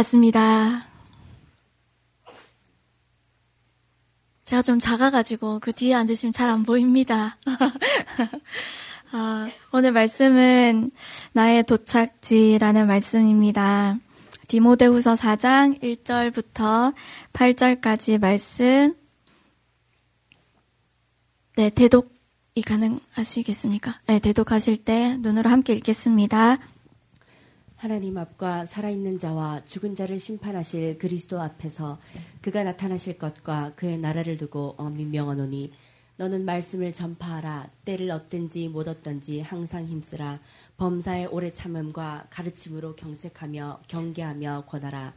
반갑습니다. 제가 좀 작아가지고 그 뒤에 앉으시면 잘 안 보입니다. 오늘 말씀은 나의 도착지라는 말씀입니다. 디모데후서 4장 1절부터 8절까지 말씀. 네, 대독이 가능하시겠습니까? 네, 대독하실 때 눈으로 함께 읽겠습니다. 하나님 앞과 살아있는 자와 죽은 자를 심판하실 그리스도 앞에서 그가 나타나실 것과 그의 나라를 두고 엄히 명하노니 너는 말씀을 전파하라. 때를 얻든지 못 얻든지 항상 힘쓰라. 범사의 오래 참음과 가르침으로 경책하며 경계하며 권하라.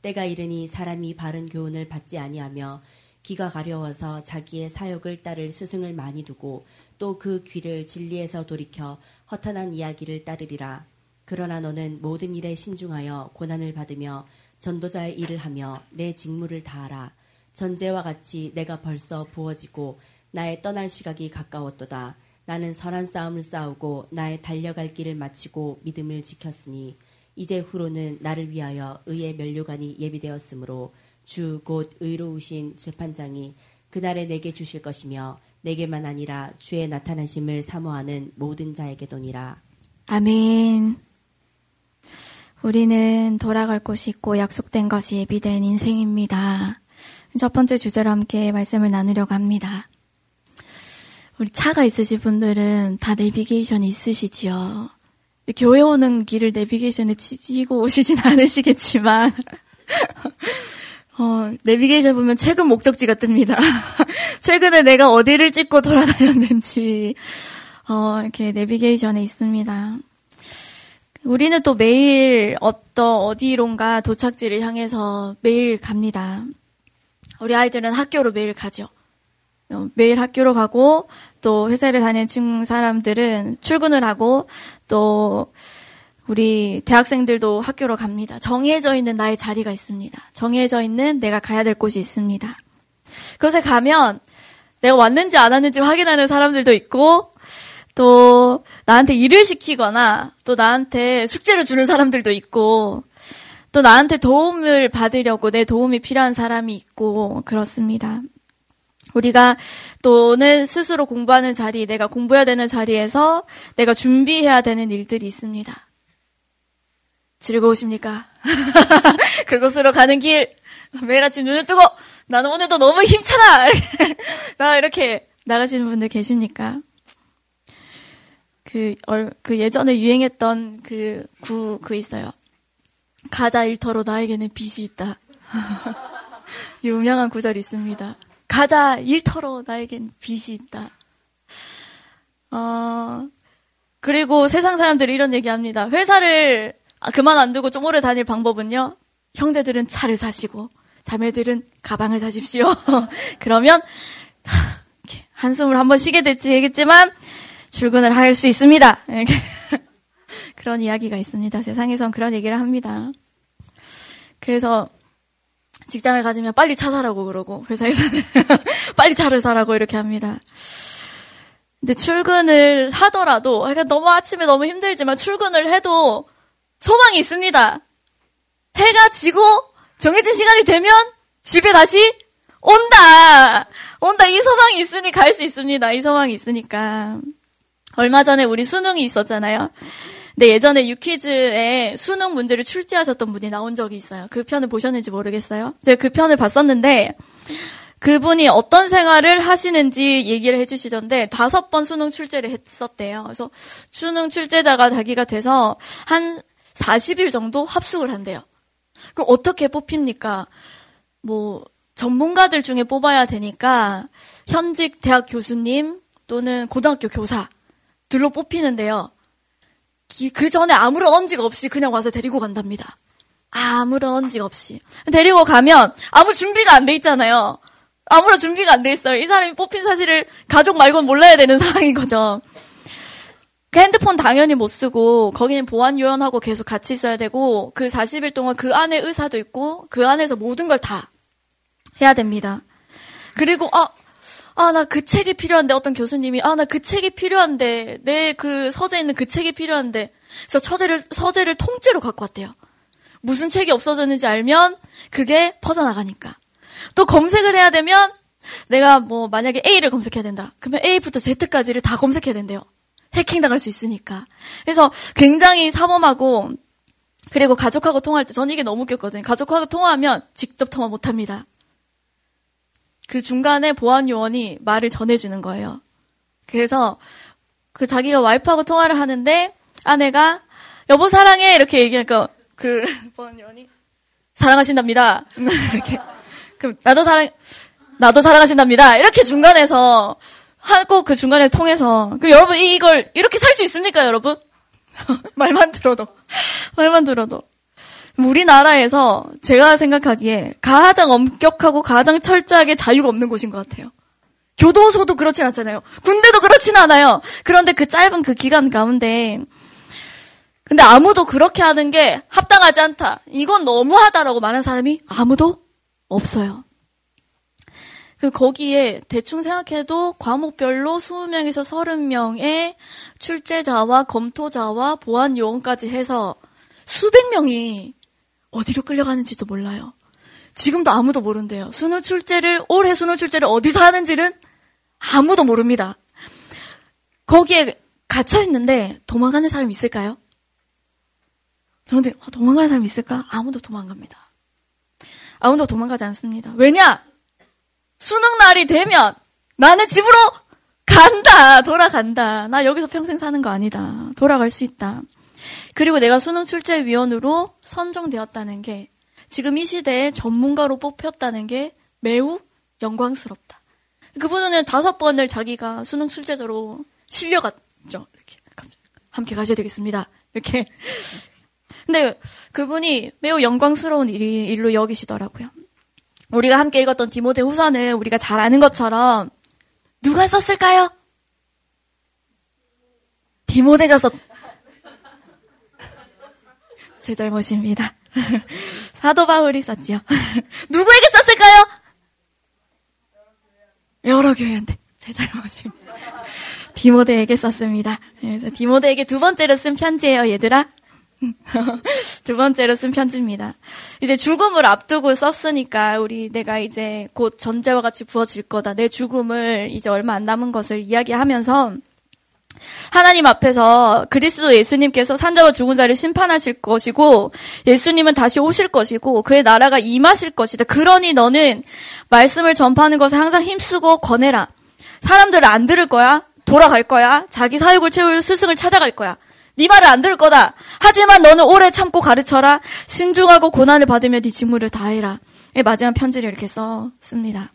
때가 이르니 사람이 바른 교훈을 받지 아니하며 귀가 가려워서 자기의 사욕을 따를 스승을 많이 두고 또 그 귀를 진리에서 돌이켜 허탄한 이야기를 따르리라. 그러나 너는 모든 일에 신중하여 고난을 받으며 전도자의 일을 하며 내 직무를 다하라. 전제와 같이 내가 벌써 부어지고 나의 떠날 시각이 가까웠도다. 나는 선한 싸움을 싸우고 나의 달려갈 길을 마치고 믿음을 지켰으니 이제 후로는 나를 위하여 의의 면류관이 예비되었으므로 주 곧 의로우신 재판장이 그날에 내게 주실 것이며 내게만 아니라 주의 나타나심을 사모하는 모든 자에게도니라. 아멘. 우리는 돌아갈 곳이 있고 약속된 것이 예비된 인생입니다. 첫 번째 주제로 함께 말씀을 나누려고 합니다. 우리 차가 있으신 분들은 다 내비게이션이 있으시지요. 교회 오는 길을 내비게이션에 치고 오시진 않으시겠지만 내비게이션 보면 최근 목적지가 뜹니다. 최근에 내가 어디를 찍고 돌아다녔는지 이렇게 내비게이션에 있습니다. 우리는 또 매일 어디론가 도착지를 향해서 매일 갑니다. 우리 아이들은 학교로 매일 가죠. 매일 학교로 가고 또 회사를 다니는 사람들은 출근을 하고 또 우리 대학생들도 학교로 갑니다. 정해져 있는 나의 자리가 있습니다. 정해져 있는 내가 가야 될 곳이 있습니다. 그곳에 가면 내가 왔는지 안 왔는지 확인하는 사람들도 있고 또 나한테 일을 시키거나 또 나한테 숙제를 주는 사람들도 있고 또 나한테 도움을 받으려고 내 도움이 필요한 사람이 있고 그렇습니다. 우리가 또는 스스로 공부하는 자리, 내가 공부해야 되는 자리에서 내가 준비해야 되는 일들이 있습니다. 즐거우십니까? 그곳으로 가는 길 매일 아침 눈을 뜨고 나는 오늘도 너무 힘차다! 나 이렇게 나가시는 분들 계십니까? 그 예전에 유행했던 그 있어요. 가자 일터로 나에게는 빚이 있다. 유명한 구절이 있습니다. 가자 일터로 나에겐 빚이 있다. 그리고 세상 사람들이 이런 얘기합니다. 회사를 그만 안 두고 좀 오래 다닐 방법은요. 형제들은 차를 사시고 자매들은 가방을 사십시오. 그러면 한숨을 한번 쉬게 될지 얘기했지만 출근을 할 수 있습니다. 그런 이야기가 있습니다. 세상에선 그런 얘기를 합니다. 그래서 직장을 가지면 빨리 차 사라고 그러고 회사에서는 빨리 차를 사라고 이렇게 합니다. 근데 출근을 하더라도 그러니까 너무 아침에 너무 힘들지만 출근을 해도 소망이 있습니다. 해가 지고 정해진 시간이 되면 집에 다시 온다. 이 소망이 있으니 갈 수 있습니다. 이 소망이 있으니까. 얼마 전에 우리 수능이 있었잖아요. 근데 예전에 유퀴즈에 수능 문제를 출제하셨던 분이 나온 적이 있어요. 그 편을 보셨는지 모르겠어요. 제가 그 편을 봤었는데 그분이 어떤 생활을 하시는지 얘기를 해주시던데 5번 수능 출제를 했었대요. 그래서 수능 출제자가 자기가 돼서 한 40일 정도 합숙을 한대요. 그럼 어떻게 뽑힙니까? 전문가들 중에 뽑아야 되니까 현직 대학 교수님 또는 고등학교 교사 들로 뽑히는데요. 그 전에 아무런 언지가 없이 그냥 와서 데리고 간답니다. 아무런 언지가 없이. 데리고 가면 아무 준비가 안 돼 있잖아요. 아무런 준비가 안 돼 있어요. 이 사람이 뽑힌 사실을 가족 말고는 몰라야 되는 상황인 거죠. 그 핸드폰 당연히 못 쓰고 거기는 보안 요원하고 계속 같이 있어야 되고 그 40일 동안 그 안에 의사도 있고 그 안에서 모든 걸 다 해야 됩니다. 그리고 나 그 책이 필요한데 어떤 교수님이 나 그 책이 필요한데 내 그 서재에 있는 그 책이 필요한데 그래서 서재를 통째로 갖고 왔대요. 무슨 책이 없어졌는지 알면 그게 퍼져나가니까. 또 검색을 해야 되면 내가 뭐 만약에 A를 검색해야 된다. 그러면 A부터 Z까지를 다 검색해야 된대요. 해킹당할 수 있으니까. 그래서 굉장히 삼엄하고, 그리고 가족하고 통화할 때 전 이게 너무 웃겼거든요. 가족하고 통화하면 직접 통화 못합니다. 그 중간에 보안 요원이 말을 전해주는 거예요. 그래서 그 자기가 와이프하고 통화를 하는데 아내가 여보 사랑해 이렇게 얘기하니까 그 보안 요원이 사랑하신답니다. 이렇게 그럼 나도 사랑하신답니다. 이렇게 중간에서 하고 그 중간에 통해서 그 여러분 이걸 이렇게 살 수 있습니까 여러분? 말만 들어도 우리나라에서 제가 생각하기에 가장 엄격하고 가장 철저하게 자유가 없는 곳인 것 같아요. 교도소도 그렇진 않잖아요. 군대도 그렇진 않아요. 그런데 그 짧은 그 기간 가운데 근데 아무도 그렇게 하는 게 합당하지 않다. 이건 너무하다라고 말하는 사람이 아무도 없어요. 그 거기에 대충 생각해도 과목별로 20명에서 30명의 출제자와 검토자와 보안 요원까지 해서 수백 명이 어디로 끌려가는지도 몰라요. 지금도 아무도 모른대요. 올해 수능 출제를 어디서 하는지는 아무도 모릅니다. 거기에 갇혀 있는데 도망가는 사람이 있을까요? 저한테 도망가는 사람이 있을까? 아무도 도망가지 않습니다. 왜냐? 수능 날이 되면 나는 집으로 간다. 돌아간다. 나 여기서 평생 사는 거 아니다. 돌아갈 수 있다. 그리고 내가 수능 출제위원으로 선정되었다는 게 지금 이 시대에 전문가로 뽑혔다는 게 매우 영광스럽다. 그분은 5번을 자기가 수능 출제자로 실려갔죠. 이렇게 함께 가셔야 되겠습니다. 이렇게. 근데 그분이 매우 영광스러운 일로 여기시더라고요. 우리가 함께 읽었던 디모데 후서는 우리가 잘 아는 것처럼 누가 썼을까요? 디모데가 제 잘못입니다. 사도 바울이 썼지요. 누구에게 썼을까요? 여러 교회한테. 제 잘못입니다. 디모데에게 썼습니다. 그래서 디모데에게 2번째로 쓴 편지예요, 얘들아. 2번째로 쓴 편지입니다. 이제 죽음을 앞두고 썼으니까 내가 이제 곧 전제와 같이 부어질 거다. 내 죽음을 이제 얼마 안 남은 것을 이야기하면서 하나님 앞에서 그리스도 예수님께서 산자와 죽은 자를 심판하실 것이고 예수님은 다시 오실 것이고 그의 나라가 임하실 것이다. 그러니 너는 말씀을 전파하는 것을 항상 힘쓰고 권해라. 사람들을 안 들을 거야. 돌아갈 거야. 자기 사욕을 채울 스승을 찾아갈 거야. 네 말을 안 들을 거다. 하지만 너는 오래 참고 가르쳐라. 신중하고 고난을 받으며 네 직무를 다해라. 마지막 편지를 이렇게 썼습니다.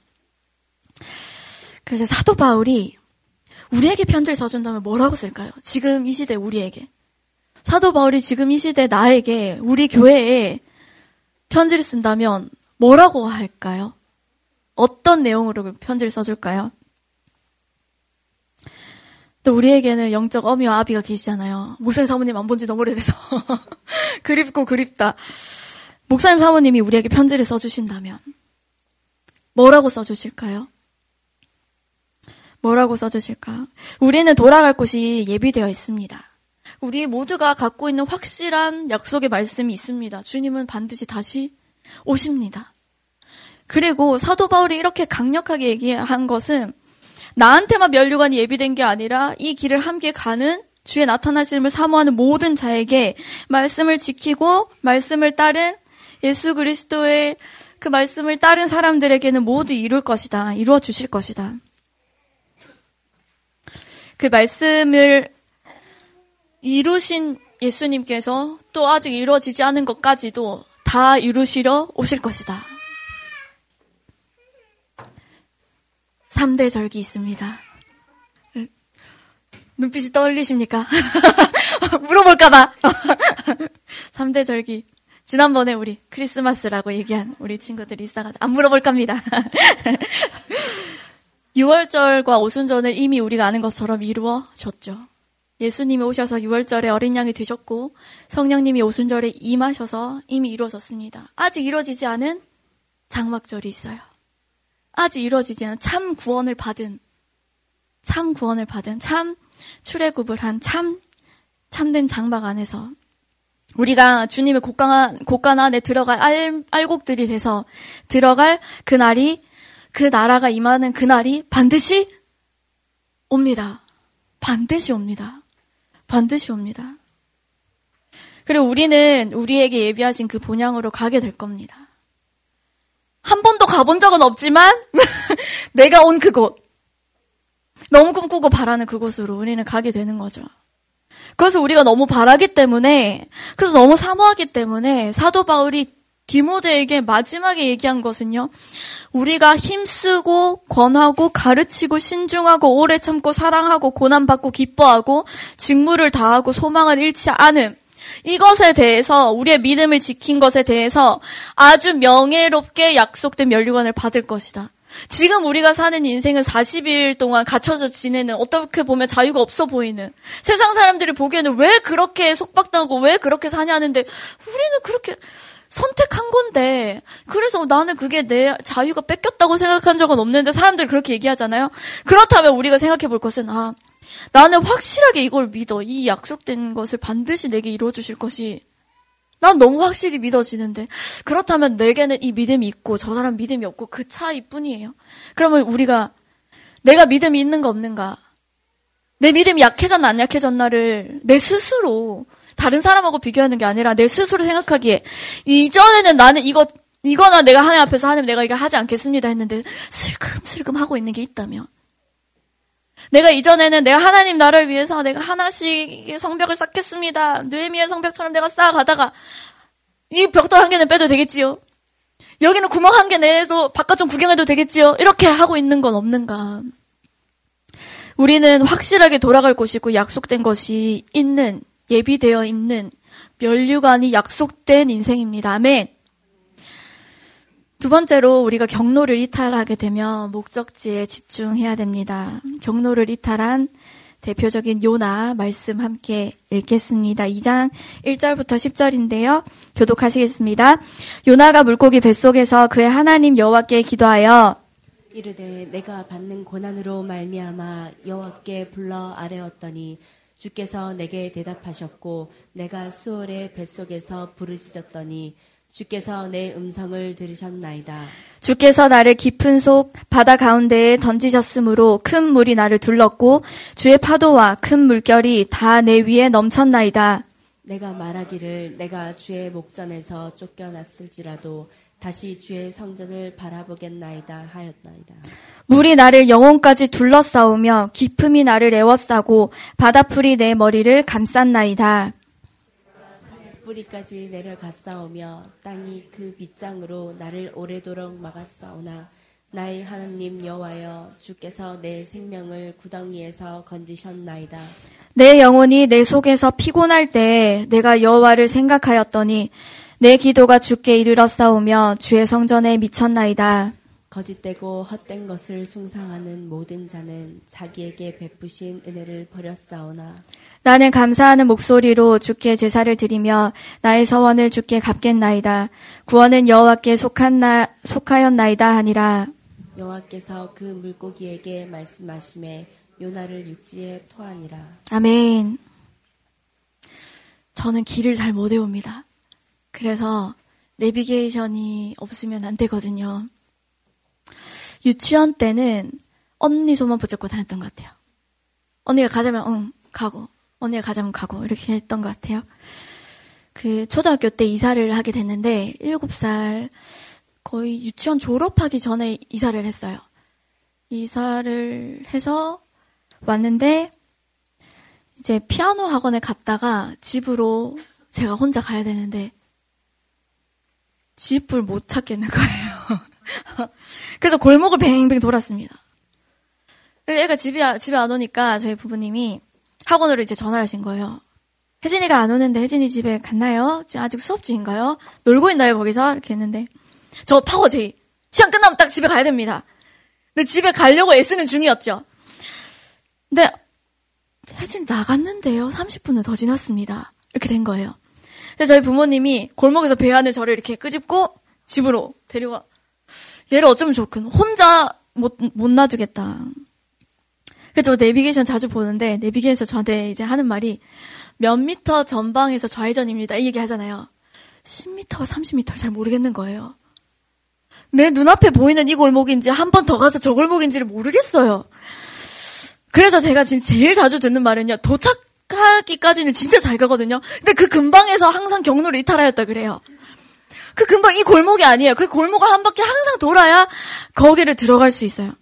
그래서 사도 바울이 우리에게 편지를 써준다면 뭐라고 쓸까요? 지금 이 시대 우리에게. 사도 바울이 지금 이 시대 나에게, 우리 교회에 편지를 쓴다면 뭐라고 할까요? 어떤 내용으로 편지를 써줄까요? 또 우리에게는 영적 어미와 아비가 계시잖아요. 목사님 사모님 안 본 지 너무 오래돼서 그립고 그립다. 목사님 사모님이 우리에게 편지를 써주신다면 뭐라고 써주실까요? 뭐라고 써주실까? 우리는 돌아갈 곳이 예비되어 있습니다. 우리 모두가 갖고 있는 확실한 약속의 말씀이 있습니다. 주님은 반드시 다시 오십니다. 그리고 사도 바울이 이렇게 강력하게 얘기한 것은 나한테만 면류관이 예비된 게 아니라 이 길을 함께 가는 주의 나타나심을 사모하는 모든 자에게 말씀을 지키고 말씀을 따른 예수 그리스도의 그 말씀을 따른 사람들에게는 모두 이룰 것이다. 이루어 주실 것이다. 그 말씀을 이루신 예수님께서 또 아직 이루어지지 않은 것까지도 다 이루시러 오실 것이다. 3대 절기 있습니다. 눈빛이 떨리십니까? 물어볼까봐. 3대 절기. 지난번에 우리 크리스마스라고 얘기한 우리 친구들이 있어가지고 안 물어볼까합니다. 유월절과 오순절은 이미 우리가 아는 것처럼 이루어졌죠. 예수님이 오셔서 유월절에 어린 양이 되셨고 성령님이 오순절에 임하셔서 이미 이루어졌습니다. 아직 이루어지지 않은 장막절이 있어요. 아직 이루어지지 않은 참 구원을 받은 참 출애굽을 한 참된 장막 안에서 우리가 주님의 곳간 안에 들어갈 알곡들이 돼서 들어갈 그날이, 그 나라가 임하는 그날이 반드시 옵니다. 반드시 옵니다. 반드시 옵니다. 그리고 우리는 우리에게 예비하신 그 본향으로 가게 될 겁니다. 한 번도 가본 적은 없지만 내가 온 그곳, 너무 꿈꾸고 바라는 그곳으로 우리는 가게 되는 거죠. 그래서 우리가 너무 바라기 때문에, 그래서 너무 사모하기 때문에 사도 바울이 디모데에게 마지막에 얘기한 것은요, 우리가 힘쓰고 권하고 가르치고 신중하고 오래 참고 사랑하고 고난받고 기뻐하고 직무를 다하고 소망을 잃지 않음, 이것에 대해서, 우리의 믿음을 지킨 것에 대해서 아주 명예롭게 약속된 면류관을 받을 것이다. 지금 우리가 사는 인생은 40일 동안 갇혀서 지내는, 어떻게 보면 자유가 없어 보이는, 세상 사람들이 보기에는 왜 그렇게 속박당하고 왜 그렇게 사냐는데, 우리는 그렇게 선택한 건데, 그래서 나는 그게 내 자유가 뺏겼다고 생각한 적은 없는데 사람들이 그렇게 얘기하잖아요. 그렇다면 우리가 생각해 볼 것은, 아, 나는 확실하게 이걸 믿어. 이 약속된 것을 반드시 내게 이루어주실 것이 난 너무 확실히 믿어지는데, 그렇다면 내게는 이 믿음이 있고 저 사람 믿음이 없고 그 차이뿐이에요. 그러면 우리가 내가 믿음이 있는가 없는가, 내 믿음이 약해졌나 안 약해졌나를 내 스스로 다른 사람하고 비교하는 게 아니라 내 스스로 생각하기에, 이전에는 나는 이거나 내가 하나님 앞에서 하나님 내가 이거 하지 않겠습니다 했는데 슬금슬금 하고 있는 게 있다면, 내가 이전에는 내가 하나님 나라를 위해서 내가 하나씩 성벽을 쌓겠습니다, 느헤미야 성벽처럼 내가 쌓아가다가 이 벽돌 한 개는 빼도 되겠지요, 여기는 구멍 한 개 내도 바깥 좀 구경해도 되겠지요, 이렇게 하고 있는 건 없는가. 우리는 확실하게 돌아갈 곳이고 약속된 것이 있는, 예비되어 있는 면류관이 약속된 인생입니다. 아멘. 두 번째로, 우리가 경로를 이탈하게 되면 목적지에 집중해야 됩니다. 경로를 이탈한 대표적인 요나 말씀 함께 읽겠습니다. 2장 1절부터 10절인데요. 교독하시겠습니다. 요나가 물고기 뱃속에서 그의 하나님 여호와께 기도하여 이르되, 내가 받는 고난으로 말미암아 여호와께 불러 아뢰었더니 주께서 내게 대답하셨고 내가 수월의 뱃속에서 부르짖었더니 주께서 내 음성을 들으셨나이다. 주께서 나를 깊은 속 바다 가운데에 던지셨으므로 큰 물이 나를 둘렀고 주의 파도와 큰 물결이 다 내 위에 넘쳤나이다. 내가 말하기를 내가 주의 목전에서 쫓겨났을지라도 다시 주의 성전을 바라보겠나이다 하였나이다. 물이 나를 영혼까지 둘러싸우며 깊음이 나를 에워싸고 바다풀이 내 머리를 감쌌나이다. 뿌리까지 내려갔사오며 땅이 그 빗장으로 나를 오래도록 막았사오나 나의 하나님 여호와여, 주께서 내 생명을 구덩이에서 건지셨나이다. 내 영혼이 내 속에서 피곤할 때에 내가 여호와를 생각하였더니 내 기도가 주께 이르렀사오며 주의 성전에 미쳤나이다. 거짓되고 헛된 것을 숭상하는 모든 자는 자기에게 베푸신 은혜를 버렸사오나 나는 감사하는 목소리로 주께 제사를 드리며 나의 서원을 주께 갚겠나이다. 구원은 여호와께 속하였나이다 하니라. 여호와께서 그 물고기에게 말씀하시매 요나를 육지에 토하니라. 아멘. 저는 길을 잘 못 외웁니다. 그래서 내비게이션이 없으면 안 되거든요. 유치원 때는 언니 손만 붙잡고 다녔던 것 같아요. 언니가 가자면 응 가고, 언니가 가자면 가고, 이렇게 했던 것 같아요. 그 초등학교 때 이사를 하게 됐는데 7살, 거의 유치원 졸업하기 전에 이사를 했어요. 이사를 해서 왔는데 이제 피아노 학원에 갔다가 집으로 제가 혼자 가야 되는데 집을 못 찾겠는 거예요. 그래서 골목을 뱅뱅 돌았습니다. 애가 집에 안 오니까 저희 부부님이 학원으로 이제 전화를 하신 거예요. 혜진이가 안 오는데 혜진이 집에 갔나요? 아직 수업 중인가요? 놀고 있나요 거기서? 이렇게 했는데, 저 파워 제이 시간 끝나면 딱 집에 가야 됩니다. 근데 집에 가려고 애쓰는 중이었죠. 근데 혜진이 나갔는데요, 30분은 더 지났습니다, 이렇게 된 거예요. 그래서 저희 부모님이 골목에서 배하는 저를 이렇게 끄집고 집으로 데리고, 얘를 어쩌면 좋군, 혼자 못 놔두겠다. 그래서 내비게이션 자주 보는데, 내비게이션에서 저한테 이제 하는 말이, 몇 미터 전방에서 좌회전입니다. 이 얘기 하잖아요. 10m와 30m를 잘 모르겠는 거예요. 내 눈앞에 보이는 이 골목인지 한 번 더 가서 저 골목인지를 모르겠어요. 그래서 제가 제일 자주 듣는 말은요. 도착하기까지는 진짜 잘 가거든요. 근데 그 근방에서 항상 경로를 이탈하였다 그래요. 그 근방 이 골목이 아니에요. 그 골목을 한 바퀴 항상 돌아야 거기를 들어갈 수 있어요.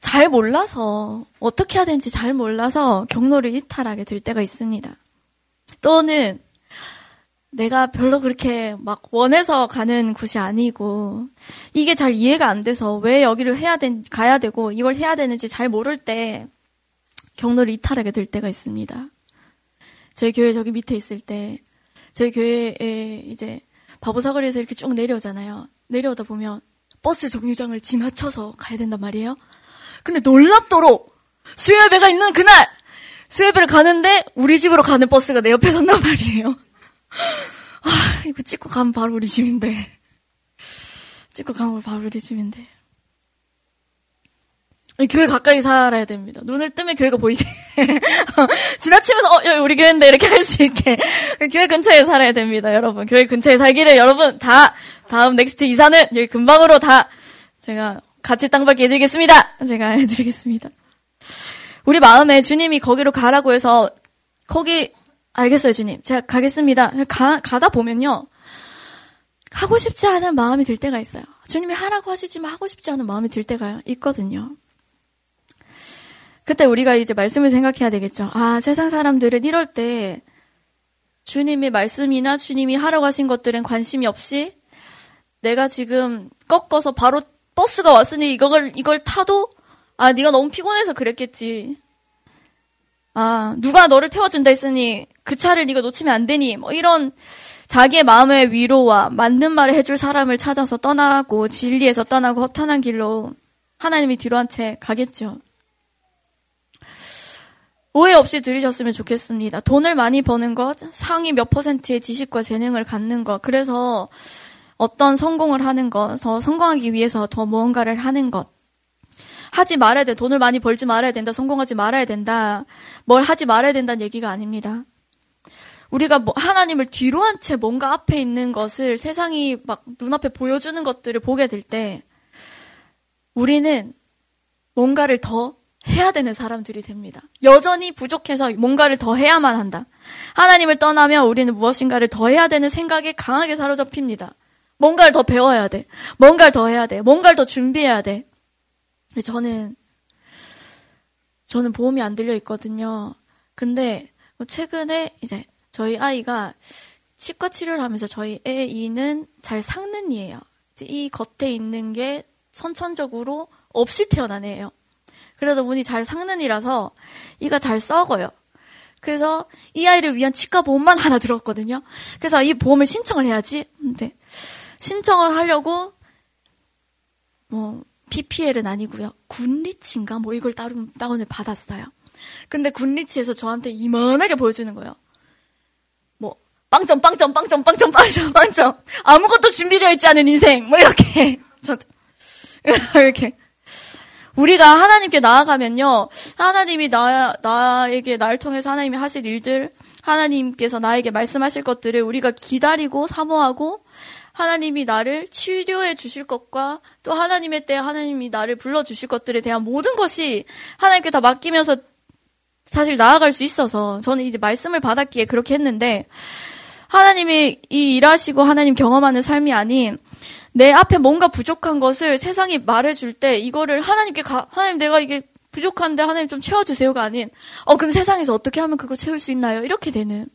잘 몰라서 어떻게 해야 되는지 잘 몰라서 경로를 이탈하게 될 때가 있습니다. 또는 내가 별로 그렇게 막 원해서 가는 곳이 아니고 이게 잘 이해가 안 돼서 왜 여기를 가야 되고 이걸 해야 되는지 잘 모를 때 경로를 이탈하게 될 때가 있습니다. 저희 교회 저기 밑에 있을 때 저희 교회에 이제 바보사거리에서 이렇게 쭉 내려오잖아요. 내려오다 보면 버스 정류장을 지나쳐서 가야 된단 말이에요. 근데 놀랍도록 수요예배가 있는 그날 수요예배를 가는데 우리 집으로 가는 버스가 내 옆에 섰단 말이에요. 아, 이거 찍고 가면 바로 우리 집인데. 찍고 가면 바로 우리 집인데. 교회 가까이 살아야 됩니다. 눈을 뜨면 교회가 보이게. 지나치면서 여기 우리 교회인데 이렇게 할 수 있게. 교회 근처에 살아야 됩니다, 여러분. 교회 근처에 살기를 여러분 다 다음 넥스트 이사는 여기 근방으로 다 제가 같이 땅밟기 해드리겠습니다. 제가 해드리겠습니다. 우리 마음에 주님이 거기로 가라고 해서 거기 알겠어요, 주님. 제가 가겠습니다. 가다 보면요. 하고 싶지 않은 마음이 들 때가 있어요. 주님이 하라고 하시지만 하고 싶지 않은 마음이 들 때가 있거든요. 그때 우리가 이제 말씀을 생각해야 되겠죠. 아, 세상 사람들은 이럴 때 주님의 말씀이나 주님이 하라고 하신 것들은 관심이 없이 내가 지금 꺾어서 바로 버스가 왔으니 이걸 타도 아, 네가 너무 피곤해서 그랬겠지. 아, 누가 너를 태워준다 했으니 그 차를 네가 놓치면 안 되니 뭐 이런 자기의 마음의 위로와 맞는 말을 해줄 사람을 찾아서 떠나고 진리에서 떠나고 허탄한 길로 하나님이 뒤로한 채 가겠죠. 오해 없이 들으셨으면 좋겠습니다. 돈을 많이 버는 것, 상위 몇 퍼센트의 지식과 재능을 갖는 것, 그래서 어떤 성공을 하는 것, 더 성공하기 위해서 더 무언가를 하는 것. 하지 말아야 돼. 돈을 많이 벌지 말아야 된다. 성공하지 말아야 된다. 뭘 하지 말아야 된다는 얘기가 아닙니다. 우리가 하나님을 뒤로 한 채 뭔가 앞에 있는 것을 세상이 막 눈앞에 보여주는 것들을 보게 될 때 우리는 뭔가를 더 해야 되는 사람들이 됩니다. 여전히 부족해서 뭔가를 더 해야만 한다. 하나님을 떠나면 우리는 무엇인가를 더 해야 되는 생각에 강하게 사로잡힙니다. 뭔가를 더 배워야 돼. 뭔가를 더 해야 돼. 뭔가를 더 준비해야 돼. 저는 보험이 안 들려 있거든요. 근데 최근에 이제 저희 아이가 치과 치료를 하면서 저희 애 이는 잘 삭는 이예요. 이제 이 겉에 있는 게 선천적으로 없이 태어난 애예요. 그러다 보니 잘 삭는 이라서 이가 잘 썩어요. 그래서 이 아이를 위한 치과 보험만 하나 들었거든요. 그래서 이 보험을 신청을 해야지. 근데 신청을 하려고 PPL은 아니고요. 군리치인가? 이걸 따로 다운을 받았어요. 근데 군리치에서 저한테 이만하게 보여주는 거예요. 빵점, 빵점, 빵점, 빵점, 빵점, 빵점. 아무것도 준비되어 있지 않은 인생. 이렇게. 이렇게. 우리가 하나님께 나아가면요. 하나님이 나에게 나를 통해서 하나님이 하실 일들, 하나님께서 나에게 말씀하실 것들을 우리가 기다리고 사모하고, 하나님이 나를 치료해 주실 것과 또 하나님의 때에 하나님이 나를 불러주실 것들에 대한 모든 것이 하나님께 다 맡기면서 사실 나아갈 수 있어서 저는 이제 말씀을 받았기에 그렇게 했는데 하나님이 이 일하시고 하나님 경험하는 삶이 아닌 내 앞에 뭔가 부족한 것을 세상이 말해줄 때 이거를 하나님께 하나님 내가 이게 부족한데 하나님 좀 채워주세요가 아닌 그럼 세상에서 어떻게 하면 그거 채울 수 있나요? 이렇게 되는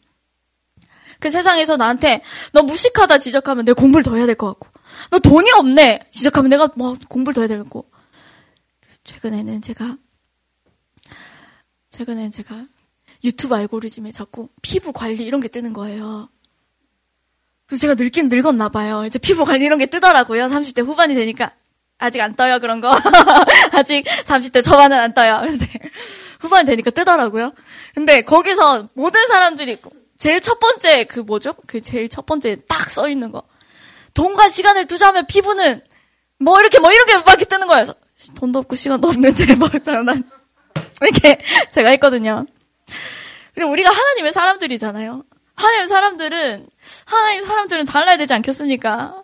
그 세상에서 나한테 너 무식하다 지적하면 내가 공부를 더 해야 될 것 같고 너 돈이 없네 지적하면 내가 공부를 더 해야 될 것 같고 최근에는 제가 유튜브 알고리즘에 자꾸 피부 관리 이런 게 뜨는 거예요. 그래서 제가 늙긴 늙었나 봐요. 이제 피부 관리 이런 게 뜨더라고요. 30대 후반이 되니까 아직 안 떠요 그런 거. 아직 30대 초반은 안 떠요. 근데 후반이 되니까 뜨더라고요. 근데 거기서 모든 사람들이 있고 제일 첫 번째 제일 첫 번째 딱 써 있는 거. 돈과 시간을 투자하면 피부는 이렇게 막 이렇게 뜨는 거예요. 돈도 없고 시간도 없는데 난 이렇게 제가 했거든요. 근데 우리가 하나님의 사람들이잖아요. 하나님 사람들은 달라야 되지 않겠습니까?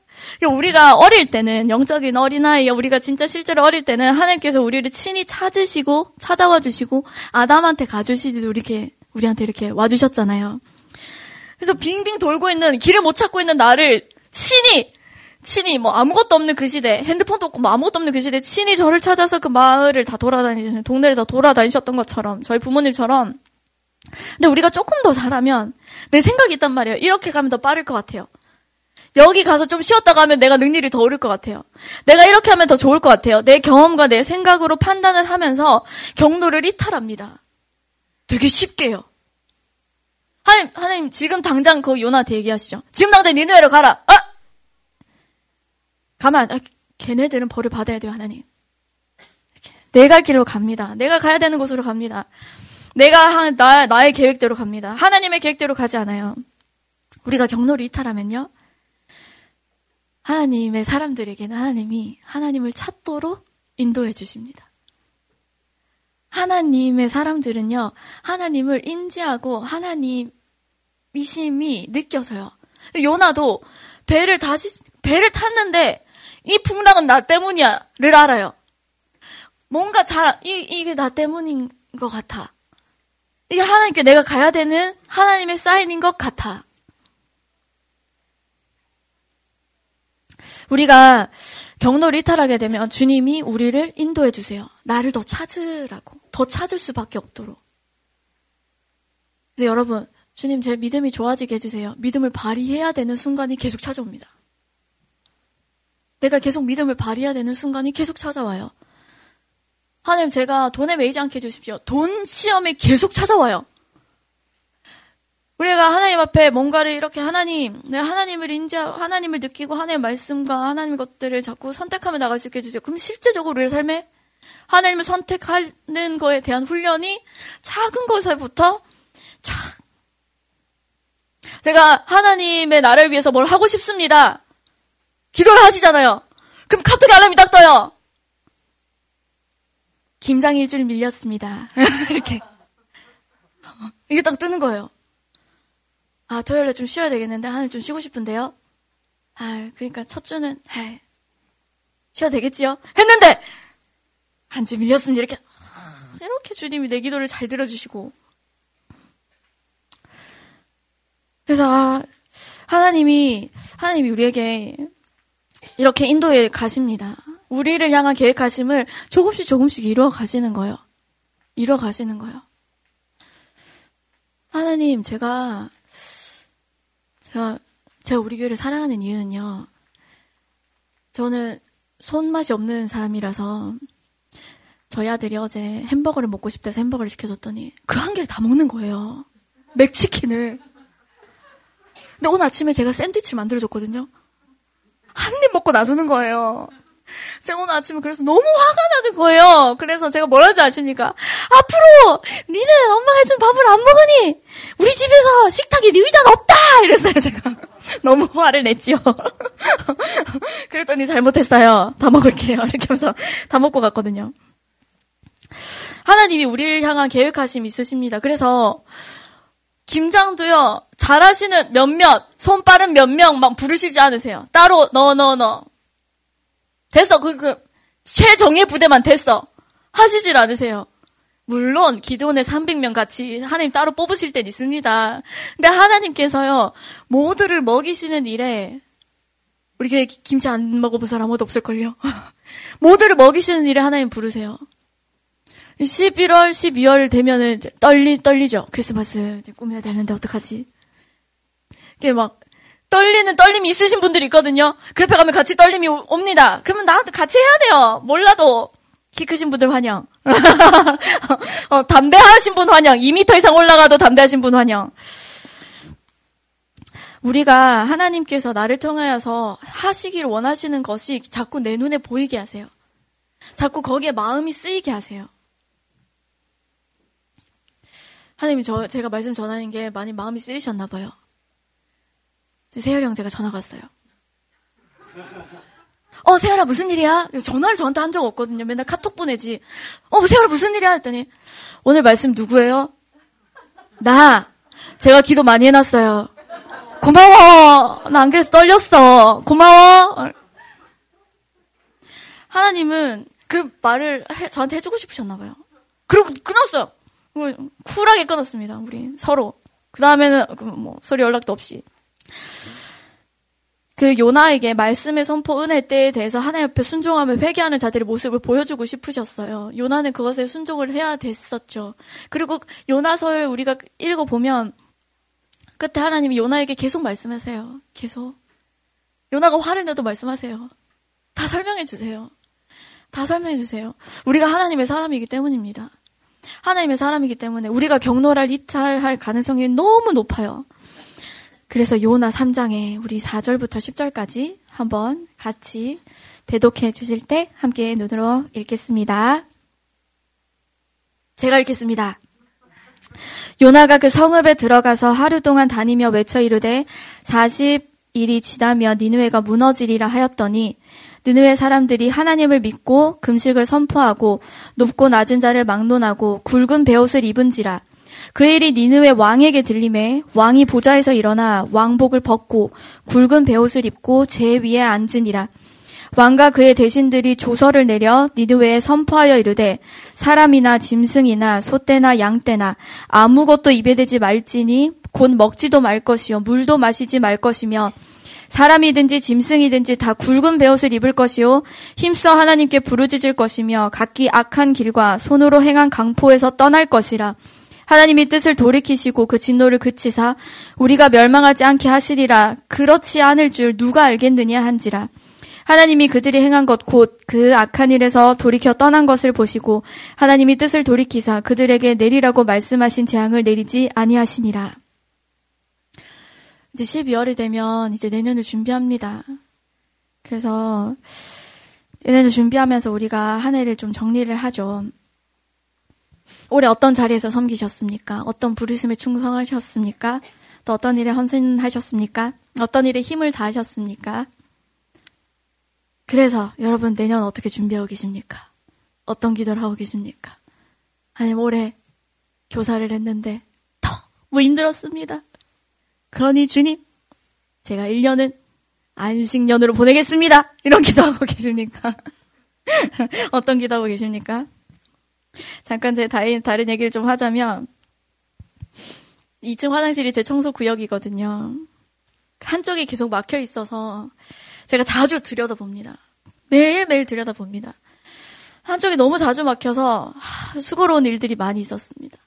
우리가 어릴 때는 영적인 어린아이, 우리가 진짜 실제로 어릴 때는 하나님께서 우리를 친히 찾으시고 찾아와 주시고 아담한테 가주시지도 우리한테 이렇게 와주셨잖아요. 그래서 빙빙 돌고 있는, 길을 못 찾고 있는 나를 친히 아무것도 없는 그 시대, 핸드폰도 없고 아무것도 없는 그 시대 친히 저를 찾아서 그 마을을 다 돌아다니시는, 동네를 다 돌아다니셨던 것처럼, 저희 부모님처럼. 근데 우리가 조금 더 잘하면 내 생각이 있단 말이에요. 이렇게 가면 더 빠를 것 같아요. 여기 가서 좀 쉬었다가 하면 내가 능률이 더 오를 것 같아요. 내가 이렇게 하면 더 좋을 것 같아요. 내 경험과 내 생각으로 판단을 하면서 경로를 이탈합니다. 되게 쉽게요. 하나님 지금 당장 거기 요나한테 얘기하시죠. 지금 당장 니느웨로 가라. 아! 가만. 걔네들은 벌을 받아야 돼요, 하나님. 내가 길로 갑니다. 내가 가야 되는 곳으로 갑니다. 나의 계획대로 갑니다. 하나님의 계획대로 가지 않아요. 우리가 경로를 이탈하면요, 하나님의 사람들에게는 하나님이 하나님을 찾도록 인도해 주십니다. 하나님의 사람들은요, 하나님을 인지하고 하나님이심이 느껴져요. 요나도 배를 탔는데 이 풍랑은 나 때문이야를 알아요. 뭔가 이게 나 때문인 것 같아. 이게 하나님께 내가 가야 되는 하나님의 사인인 것 같아. 우리가 경로를 이탈하게 되면 주님이 우리를 인도해 주세요. 나를 더 찾으라고. 더 찾을 수밖에 없도록. 그래서 여러분, 주님 제 믿음이 좋아지게 해주세요. 믿음을 발휘해야 되는 순간이 계속 찾아옵니다. 내가 계속 믿음을 발휘해야 되는 순간이 계속 찾아와요. 하나님 제가 돈에 매이지 않게 해주십시오. 돈 시험이 계속 찾아와요. 우리가 하나님 앞에 뭔가를 이렇게 내가 하나님을 인지하고 하나님을 느끼고 하나님의 말씀과 하나님의 것들을 자꾸 선택하며 나갈 수 있게 해주세요. 그럼 실제적으로 우리의 삶에 하나님을 선택하는 거에 대한 훈련이 작은 것에서부터 제가 하나님의 나를 위해서 뭘 하고 싶습니다. 기도를 하시잖아요. 그럼 카톡에 알람이 딱 떠요. 김장일 줄 밀렸습니다. 이렇게. 이게 딱 뜨는 거예요. 아, 토요일에 좀 쉬어야 되겠는데, 하나님 좀 쉬고 싶은데요? 아, 그러니까 첫 주는, 쉬어야 되겠지요? 했는데! 한 주 밀렸습니다. 이렇게 주님이 내 기도를 잘 들어주시고. 그래서, 하나님이 우리에게 이렇게 인도에 가십니다. 우리를 향한 계획하심을 조금씩 이루어 가시는 거예요. 하나님, 제가 우리 교회를 사랑하는 이유는요, 저는 손맛이 없는 사람이라서 저희 아들이 어제 햄버거를 먹고 싶대서 햄버거를 시켜줬더니 그 한 개를 다 먹는 거예요. 맥치킨을. 근데 오늘 아침에 제가 샌드위치를 만들어줬거든요. 한 입 먹고 놔두는 거예요. 제가 오늘 아침에 그래서 너무 화가 나는 거예요. 그래서 제가 뭐라 하는지 아십니까? 앞으로 니는 엄마가 해준 밥을 안 먹으니 우리 집에서 식탁에 니 의자는 없다! 이랬어요. 제가 너무 화를 냈지요. 그랬더니 잘못했어요. 다 먹을게요. 이렇게 하면서 다 먹고 갔거든요. 하나님이 우리를 향한 계획하심이 있으십니다. 그래서 김장도요, 잘하시는 몇몇, 손 빠른 몇 명 막 부르시지 않으세요. 따로 너. 됐어. 최정예 부대만 됐어. 하시질 않으세요. 물론 기도원의 300명 같이 하나님 따로 뽑으실 땐 있습니다. 근데 하나님께서요, 모두를 먹이시는 일에, 우리 교회 김치 안 먹어본 사람 아무도 없을걸요. 모두를 먹이시는 일에 하나님 부르세요. 11월, 12월 되면은 떨리죠. 크리스마스 꾸며야 되는데 어떡하지? 이게 막 떨리는 떨림이 있으신 분들이 있거든요. 그 옆에 가면 같이 떨림이 옵니다. 그러면 나도 같이 해야 돼요. 몰라도 키 크신 분들 환영. 담대하신 분 환영. 2m 이상 올라가도 담대하신 분 환영. 우리가 하나님께서 나를 통하여서 하시길 원하시는 것이 자꾸 내 눈에 보이게 하세요. 자꾸 거기에 마음이 쓰이게 하세요. 하나님이 제가 말씀 전하는 게 많이 마음이 쓰이셨나 봐요. 세열이 형제가 전화가 왔어요. 세열아 무슨 일이야? 전화를 저한테 한 적 없거든요. 맨날 카톡 보내지. 세열아 무슨 일이야? 했더니 오늘 말씀 누구예요? 나 제가 기도 많이 해놨어요. 고마워. 나 안 그래서 떨렸어. 고마워. 하나님은 그 말을 저한테 해주고 싶으셨나 봐요. 그리고 끊었어요. 쿨하게 끊었습니다. 우리 서로. 그 다음에는 서로 연락도 없이. 그 요나에게 말씀의 선포 은혜 때에 대해서 하나님 옆에 순종하며 회개하는 자들의 모습을 보여주고 싶으셨어요. 요나는 그것에 순종을 해야 됐었죠. 그리고 요나서를 우리가 읽어보면 끝에 하나님이 요나에게 계속 말씀하세요. 계속. 요나가 화를 내도 말씀하세요. 다 설명해 주세요. 다 설명해 주세요. 우리가 하나님의 사람이기 때문입니다. 하나님의 사람이기 때문에 우리가 경로를 이탈할 가능성이 너무 높아요. 그래서 요나 3장에 우리 4절부터 10절까지 한번 같이 대독해 주실 때 함께 눈으로 읽겠습니다. 제가 읽겠습니다. 요나가 그 성읍에 들어가서 하루 동안 다니며 외쳐 이르되 40일이 지나면 니느웨가 무너지리라 하였더니 니느웨 사람들이 하나님을 믿고 금식을 선포하고 높고 낮은 자를 막론하고 굵은 베옷을 입은지라. 그 일이 니느웨 왕에게 들리매 왕이 보좌에서 일어나 왕복을 벗고 굵은 베옷을 입고 제 위에 앉으니라. 왕과 그의 대신들이 조서를 내려 니느웨에 선포하여 이르되 사람이나 짐승이나 소떼나 양떼나 아무것도 입에 대지 말지니 곧 먹지도 말 것이요 물도 마시지 말 것이며 사람이든지 짐승이든지 다 굵은 베옷을 입을 것이요 힘써 하나님께 부르짖을 것이며 각기 악한 길과 손으로 행한 강포에서 떠날 것이라. 하나님이 뜻을 돌이키시고 그 진노를 그치사 우리가 멸망하지 않게 하시리라. 그렇지 않을 줄 누가 알겠느냐 한지라. 하나님이 그들이 행한 것 곧 그 악한 일에서 돌이켜 떠난 것을 보시고 하나님이 뜻을 돌이키사 그들에게 내리라고 말씀하신 재앙을 내리지 아니하시니라. 이제 12월이 되면 이제 내년을 준비합니다. 그래서 내년을 준비하면서 우리가 한 해를 좀 정리를 하죠. 올해 어떤 자리에서 섬기셨습니까? 어떤 부르심에 충성하셨습니까? 또 어떤 일에 헌신하셨습니까? 어떤 일에 힘을 다하셨습니까? 그래서 여러분 내년 어떻게 준비하고 계십니까? 어떤 기도를 하고 계십니까? 아니면 올해 교사를 했는데 너무 힘들었습니다. 그러니 주님 제가 1년은 안식년으로 보내겠습니다. 이런 기도하고 계십니까? 어떤 기도하고 계십니까? 잠깐 제 다른 얘기를 좀 하자면 2층 화장실이 제 청소 구역이거든요. 한쪽이 계속 막혀 있어서 제가 자주 들여다봅니다. 매일매일 들여다봅니다. 한쪽이 너무 자주 막혀서 수고로운 일들이 많이 있었습니다.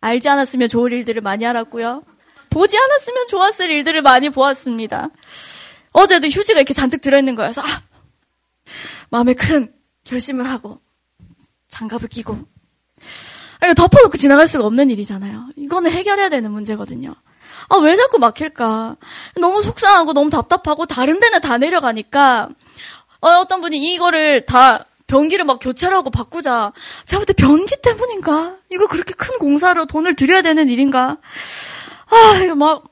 알지 않았으면 좋을 일들을 많이 알았고요. 보지 않았으면 좋았을 일들을 많이 보았습니다. 어제도 휴지가 이렇게 잔뜩 들어있는 거여서 마음에 큰 결심을 하고 장갑을 끼고 덮어놓고 지나갈 수가 없는 일이잖아요. 이거는 해결해야 되는 문제거든요. 아, 왜 자꾸 막힐까? 너무 속상하고 너무 답답하고 다른 데는 다 내려가니까 어떤 분이 이거를 다 변기를 막 교체를 하고 바꾸자. 제가 볼 때 변기 때문인가? 이거 그렇게 큰 공사로 돈을 들여야 되는 일인가? 아, 이거 막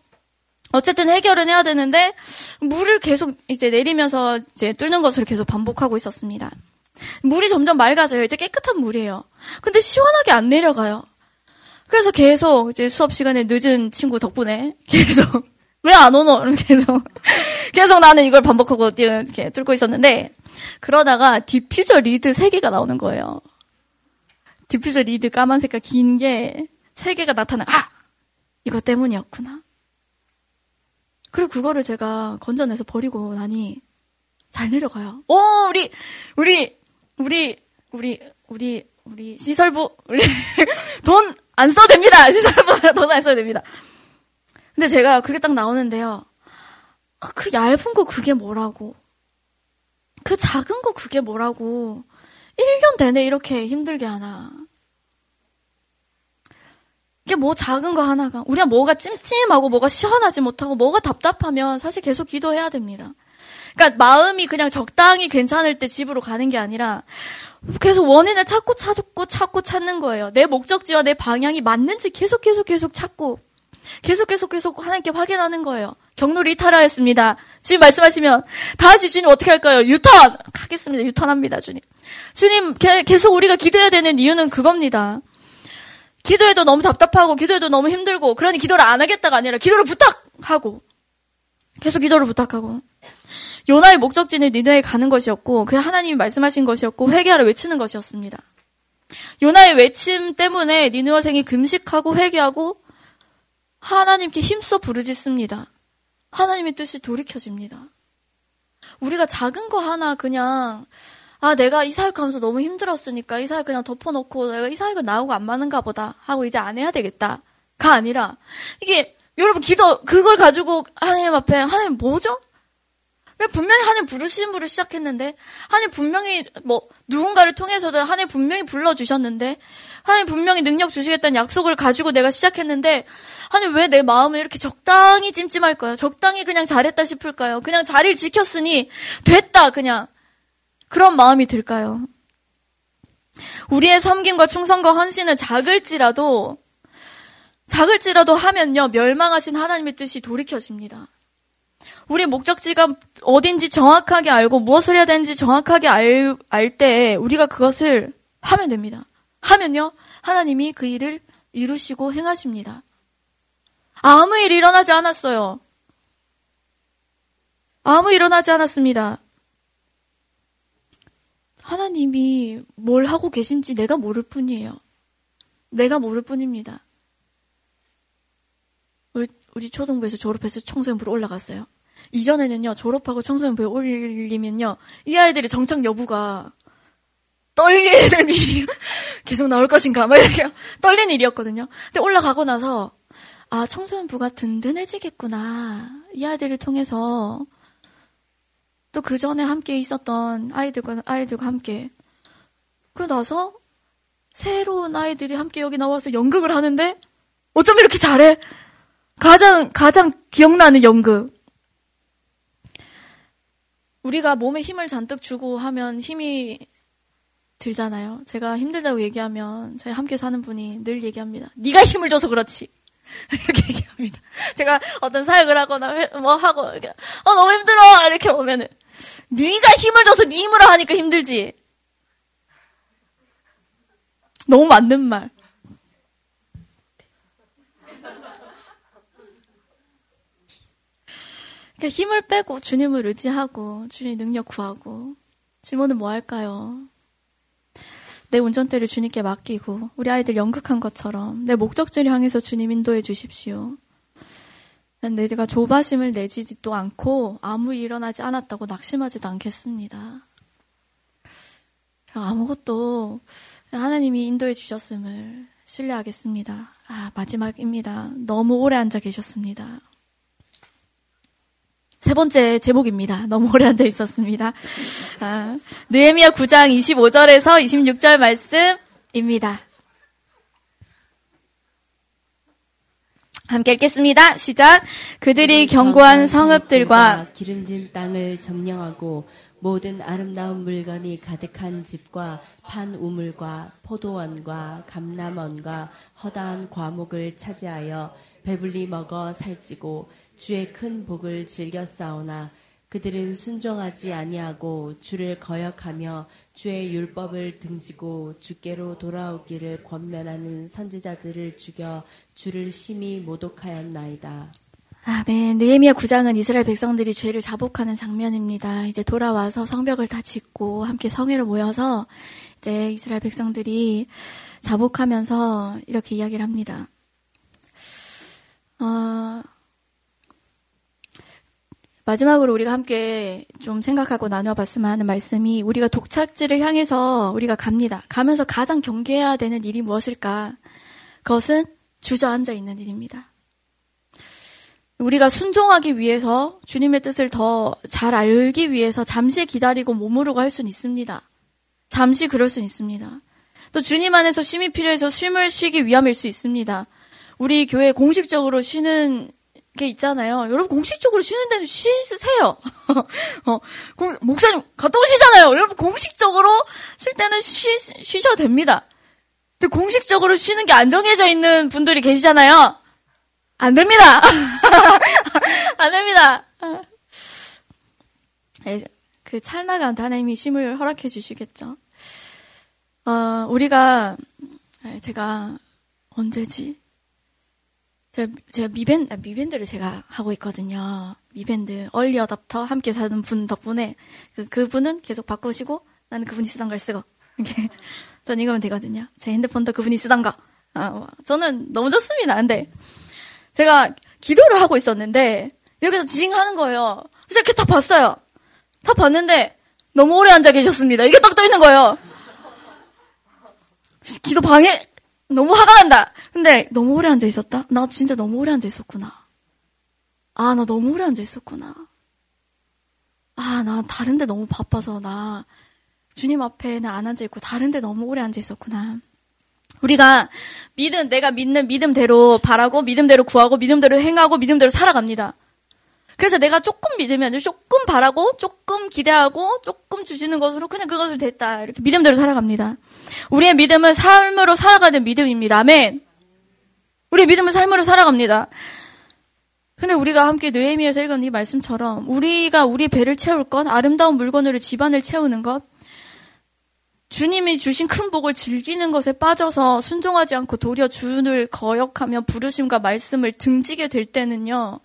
어쨌든 해결은 해야 되는데 물을 계속 이제 내리면서 이제 뚫는 것을 계속 반복하고 있었습니다. 물이 점점 맑아져요. 이제 깨끗한 물이에요. 근데 시원하게 안 내려가요. 그래서 계속 이제 수업 시간에 늦은 친구 덕분에 계속 왜 안 오노? 계속 나는 이걸 반복하고 이렇게 뚫고 있었는데 그러다가 디퓨저 리드 3개가 나오는 거예요. 디퓨저 리드 까만색깔 긴 게 3개가 나타나. 아! 이거 때문이었구나. 그리고 그거를 제가 건져내서 버리고 나니 잘 내려가요. 오, 우리 시설부, 우리 돈 안 써도 됩니다. 시설부 돈 안 써도 됩니다. 근데 제가 그게 딱 나오는데요. 아, 그 얇은 거 그게 뭐라고? 그 작은 거 그게 뭐라고? 1년 내내 이렇게 힘들게 하나? 이게 뭐 작은 거 하나가 우리가 뭐가 찜찜하고 뭐가 시원하지 못하고 뭐가 답답하면 사실 계속 기도해야 됩니다. 그러니까 마음이 그냥 적당히 괜찮을 때 집으로 가는 게 아니라 계속 원인을 찾고 찾는 거예요. 내 목적지와 내 방향이 맞는지 계속 찾고 계속 하나님께 확인하는 거예요. 경로를 이탈하였습니다. 주님 말씀하시면 다시 주님 어떻게 할까요? 유턴! 하겠습니다. 유턴합니다. 주님 계속 우리가 기도해야 되는 이유는 그겁니다. 기도해도 너무 답답하고 기도해도 너무 힘들고 그러니 기도를 안 하겠다가 아니라 기도를 부탁하고 계속 기도를 부탁하고 요나의 목적지는 니느웨에 가는 것이었고 그 하나님이 말씀하신 것이었고 회개하라 외치는 것이었습니다. 요나의 외침 때문에 니느웨생이 금식하고 회개하고 하나님께 힘써 부르짖습니다. 하나님의 뜻이 돌이켜집니다. 우리가 작은 거 하나 그냥 내가 이 사역하면서 너무 힘들었으니까 이 사역 그냥 덮어놓고 내가 이 사역은 나하고 안 맞는가 보다 하고 이제 안 해야 되겠다가 아니라 이게 여러분 기도 그걸 가지고 하나님 앞에 하나님 뭐죠? 내가 분명히 하나님 부르심으로 시작했는데 하나님 분명히 누군가를 통해서든 하나님 분명히 불러주셨는데 하나님 분명히 능력 주시겠다는 약속을 가지고 내가 시작했는데 하나님 왜 내 마음을 이렇게 적당히 찜찜할까요? 적당히 그냥 잘했다 싶을까요? 그냥 자리를 지켰으니 됐다 그냥 그런 마음이 들까요? 우리의 섬김과 충성과 헌신은 작을지라도 하면요 멸망하신 하나님의 뜻이 돌이켜집니다. 우리의 목적지가 어딘지 정확하게 알고 무엇을 해야 되는지 정확하게 알 때에 우리가 그것을 하면 됩니다. 하면요 하나님이 그 일을 이루시고 행하십니다. 아무 일이 일어나지 않았어요. 아무 일어나지 않았습니다. 하나님이 뭘 하고 계신지 내가 모를 뿐이에요. 내가 모를 뿐입니다. 우리 초등부에서 졸업해서 청소년부로 올라갔어요. 이전에는요, 졸업하고 청소년부에 올리면요, 이 아이들의 정착 여부가 떨리는 일이 계속 나올 것인가, 이렇게 떨리는 일이었거든요. 근데 올라가고 나서, 청소년부가 든든해지겠구나. 이 아이들을 통해서, 또 그 전에 함께 있었던 아이들과 함께. 그러고 나서, 새로운 아이들이 함께 여기 나와서 연극을 하는데, 어쩜 이렇게 잘해? 가장 기억나는 연극. 우리가 몸에 힘을 잔뜩 주고 하면 힘이 들잖아요. 제가 힘들다고 얘기하면 저희 함께 사는 분이 늘 얘기합니다. 네가 힘을 줘서 그렇지. 이렇게 얘기합니다. 제가 어떤 사역을 하거나 하고 이렇게 너무 힘들어 이렇게 오면은 네가 힘을 줘서 네 힘으로 하니까 힘들지. 너무 맞는 말. 힘을 빼고 주님을 의지하고 주님 능력 구하고 질문은 뭐 할까요? 내 운전대를 주님께 맡기고 우리 아이들 연극한 것처럼 내 목적지를 향해서 주님 인도해 주십시오. 내가 조바심을 내지도 않고 아무 일 일어나지 않았다고 낙심하지도 않겠습니다. 아무것도 하나님이 인도해 주셨음을 신뢰하겠습니다. 마지막입니다. 너무 오래 앉아 계셨습니다. 세 번째 제목입니다. 너무 오래 앉아 있었습니다. 느헤미야 9장 25절에서 26절 말씀입니다. 함께 읽겠습니다. 시작. 그들이 견고한 성읍들과 기름진 땅을 점령하고 모든 아름다운 물건이 가득한 집과 판 우물과 포도원과 감람원과 허다한 과목을 차지하여 배불리 먹어 살찌고 주의 큰 복을 즐겨 싸우나 그들은 순종하지 아니하고 주를 거역하며 주의 율법을 등지고 주께로 돌아오기를 권면하는 선지자들을 죽여 주를 심히 모독하였나이다. 아멘. 느헤미야 9장은 이스라엘 백성들이 죄를 자복하는 장면입니다. 이제 돌아와서 성벽을 다 짓고 함께 성회로 모여서 이제 이스라엘 백성들이 자복하면서 이렇게 이야기를 합니다. 마지막으로 우리가 함께 좀 생각하고 나눠봤으면 하는 말씀이 우리가 독착지를 향해서 우리가 갑니다. 가면서 가장 경계해야 되는 일이 무엇일까? 그것은 주저앉아 있는 일입니다. 우리가 순종하기 위해서 주님의 뜻을 더 잘 알기 위해서 잠시 기다리고 머무르고 할 수는 있습니다. 잠시 그럴 수는 있습니다. 또 주님 안에서 쉼이 필요해서 쉼을 쉬기 위함일 수 있습니다. 우리 교회 공식적으로 쉬는 게 있잖아요. 여러분 공식적으로 쉬는 데는 쉬세요. 목사님 갔다 오시잖아요. 여러분 공식적으로 쉴 때는 쉬셔도 됩니다. 근데 공식적으로 쉬는 게 안 정해져 있는 분들이 계시잖아요. 안 됩니다. 안 됩니다. 그 찰나가 하나님이 쉼을 허락해 주시겠죠. 제가 언제지? 제가 미밴드를 제가 하고 있거든요. 미밴드 얼리 어답터 함께 사는 분 덕분에 그분은 계속 바꾸시고 나는 그분이 쓰던 걸 쓰고 이렇게 전 이거면 되거든요. 제 핸드폰도 그분이 쓰던 거. 저는 너무 좋습니다. 근데 제가 기도를 하고 있었는데 여기서 징하는 거예요. 그래서 이렇게 다 봤어요. 다 봤는데 너무 오래 앉아 계셨습니다. 이게 딱 떠 있는 거예요. 기도 방해. 너무 화가 난다. 근데 너무 오래 앉아 있었다? 나 진짜 너무 오래 앉아 있었구나. 아, 나 너무 오래 앉아 있었구나. 아, 나 다른데 너무 바빠서 나 주님 앞에 나 안 앉아 있고 다른데 너무 오래 앉아 있었구나. 우리가 내가 믿는 믿음대로 바라고 믿음대로 구하고 믿음대로 행하고 믿음대로 살아갑니다. 그래서 내가 조금 믿으면 조금 바라고 조금 기대하고 조금 주시는 것으로 그냥 그것을 됐다. 이렇게 믿음대로 살아갑니다. 우리의 믿음은 삶으로 살아가는 믿음입니다. 아멘. 우리의 믿음은 삶으로 살아갑니다. 근데 우리가 함께 느헤미야에서 읽은 이 말씀처럼 우리가 우리 배를 채울 것, 아름다운 물건으로 집안을 채우는 것, 주님이 주신 큰 복을 즐기는 것에 빠져서 순종하지 않고 도리어 주를 거역하며 부르심과 말씀을 등지게 될 때는요.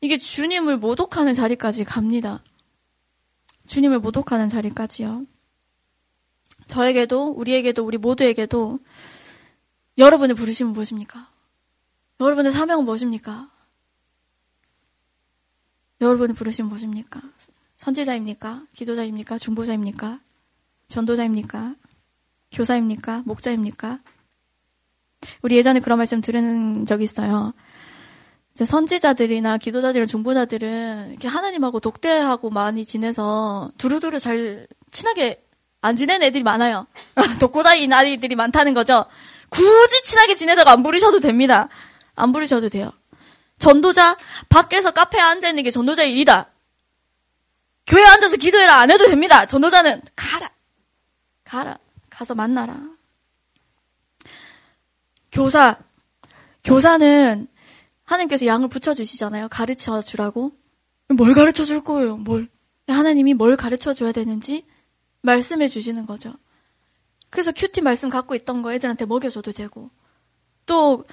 이게 주님을 모독하는 자리까지 갑니다. 주님을 모독하는 자리까지요. 저에게도 우리에게도 우리 모두에게도 여러분의 부르심은 무엇입니까? 여러분의 사명은 무엇입니까? 여러분의 부르심은 무엇입니까? 선지자입니까? 기도자입니까? 중보자입니까? 전도자입니까? 교사입니까? 목자입니까? 우리 예전에 그런 말씀 들은 적이 있어요. 이제 선지자들이나 기도자들이나 중보자들은 이렇게 하나님하고 독대하고 많이 지내서 두루두루 잘 친하게 안 지내는 애들이 많아요. 독고다이인 아이들이 많다는 거죠. 굳이 친하게 지내다가 안 부르셔도 됩니다. 안 부르셔도 돼요. 전도자, 밖에서 카페에 앉아있는 게 전도자의 일이다. 교회에 앉아서 기도해라 안 해도 됩니다. 전도자는 가라. 가서 만나라. 교사는 하나님께서 양을 붙여주시잖아요. 가르쳐주라고. 뭘 가르쳐줄 거예요? 하나님이 뭘 가르쳐줘야 되는지 말씀해 주시는 거죠. 그래서 큐티 말씀 갖고 있던 거 애들한테 먹여줘도 되고, 또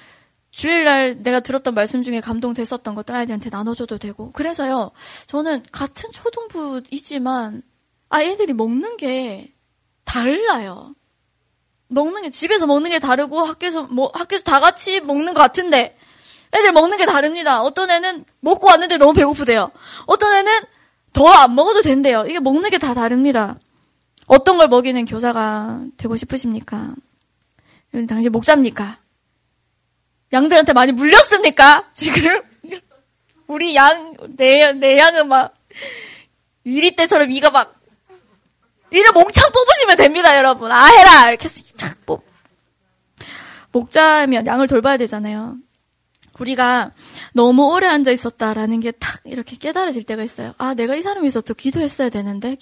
주일날 내가 들었던 말씀 중에 감동됐었던 것들 아이들한테 나눠줘도 되고. 그래서요, 저는 같은 초등부이지만 아이들이 먹는 게 달라요. 먹는 게 집에서 먹는 게 다르고 학교에서 다 같이 먹는 것 같은데 애들 먹는 게 다릅니다. 어떤 애는 먹고 왔는데 너무 배고프대요. 어떤 애는 더 안 먹어도 된대요. 이게 먹는 게 다 다릅니다. 어떤 걸 먹이는 교사가 되고 싶으십니까? 당신 목자입니까? 양들한테 많이 물렸습니까? 지금 우리 내 양은 막 이리 때처럼 이가 막 이를 몽창 뽑으시면 됩니다, 여러분. 아 해라 이렇게 착 뽑. 목자면 양을 돌봐야 되잖아요. 우리가 너무 오래 앉아 있었다라는 게 탁 이렇게 깨달아질 때가 있어요. 아, 내가 이 사람이 있어서 기도해야 되는데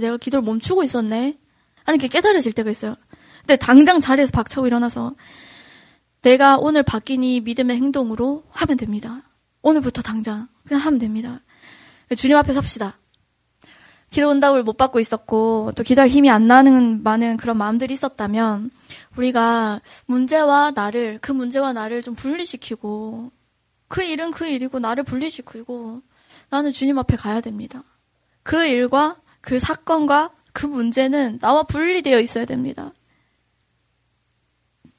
내가 기도를 멈추고 있었네 하는 게 깨달아질 때가 있어요. 근데 당장 자리에서 박차고 일어나서 내가 오늘 바뀌니 믿음의 행동으로 하면 됩니다. 오늘부터 당장 그냥 하면 됩니다. 주님 앞에 삽시다. 기도 응답을 못 받고 있었고 또 기도할 힘이 안 나는 많은 그런 마음들이 있었다면 우리가 그 문제와 나를 좀 분리시키고 그 일은 그 일이고 나를 분리시키고 나는 주님 앞에 가야 됩니다. 그 일과 그 사건과 그 문제는 나와 분리되어 있어야 됩니다.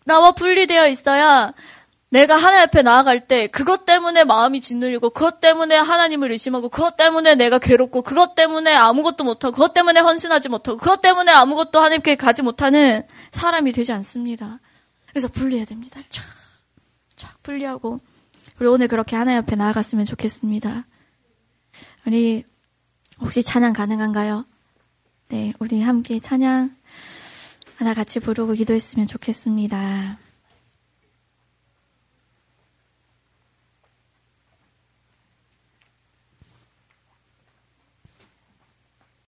나와 분리되어 있어야 내가 하나님 앞에 나아갈 때 그것 때문에 마음이 짓눌리고 그것 때문에 하나님을 의심하고 그것 때문에 내가 괴롭고 그것 때문에 아무것도 못하고 그것 때문에 헌신하지 못하고 그것 때문에 아무것도 하나님께 가지 못하는 사람이 되지 않습니다. 그래서 분리해야 됩니다. 쫙 분리하고 우리 오늘 그렇게 하나님 앞에 나아갔으면 좋겠습니다. 우리 혹시 찬양 가능한가요? 네, 우리 함께 찬양 하나 같이 부르고 기도했으면 좋겠습니다.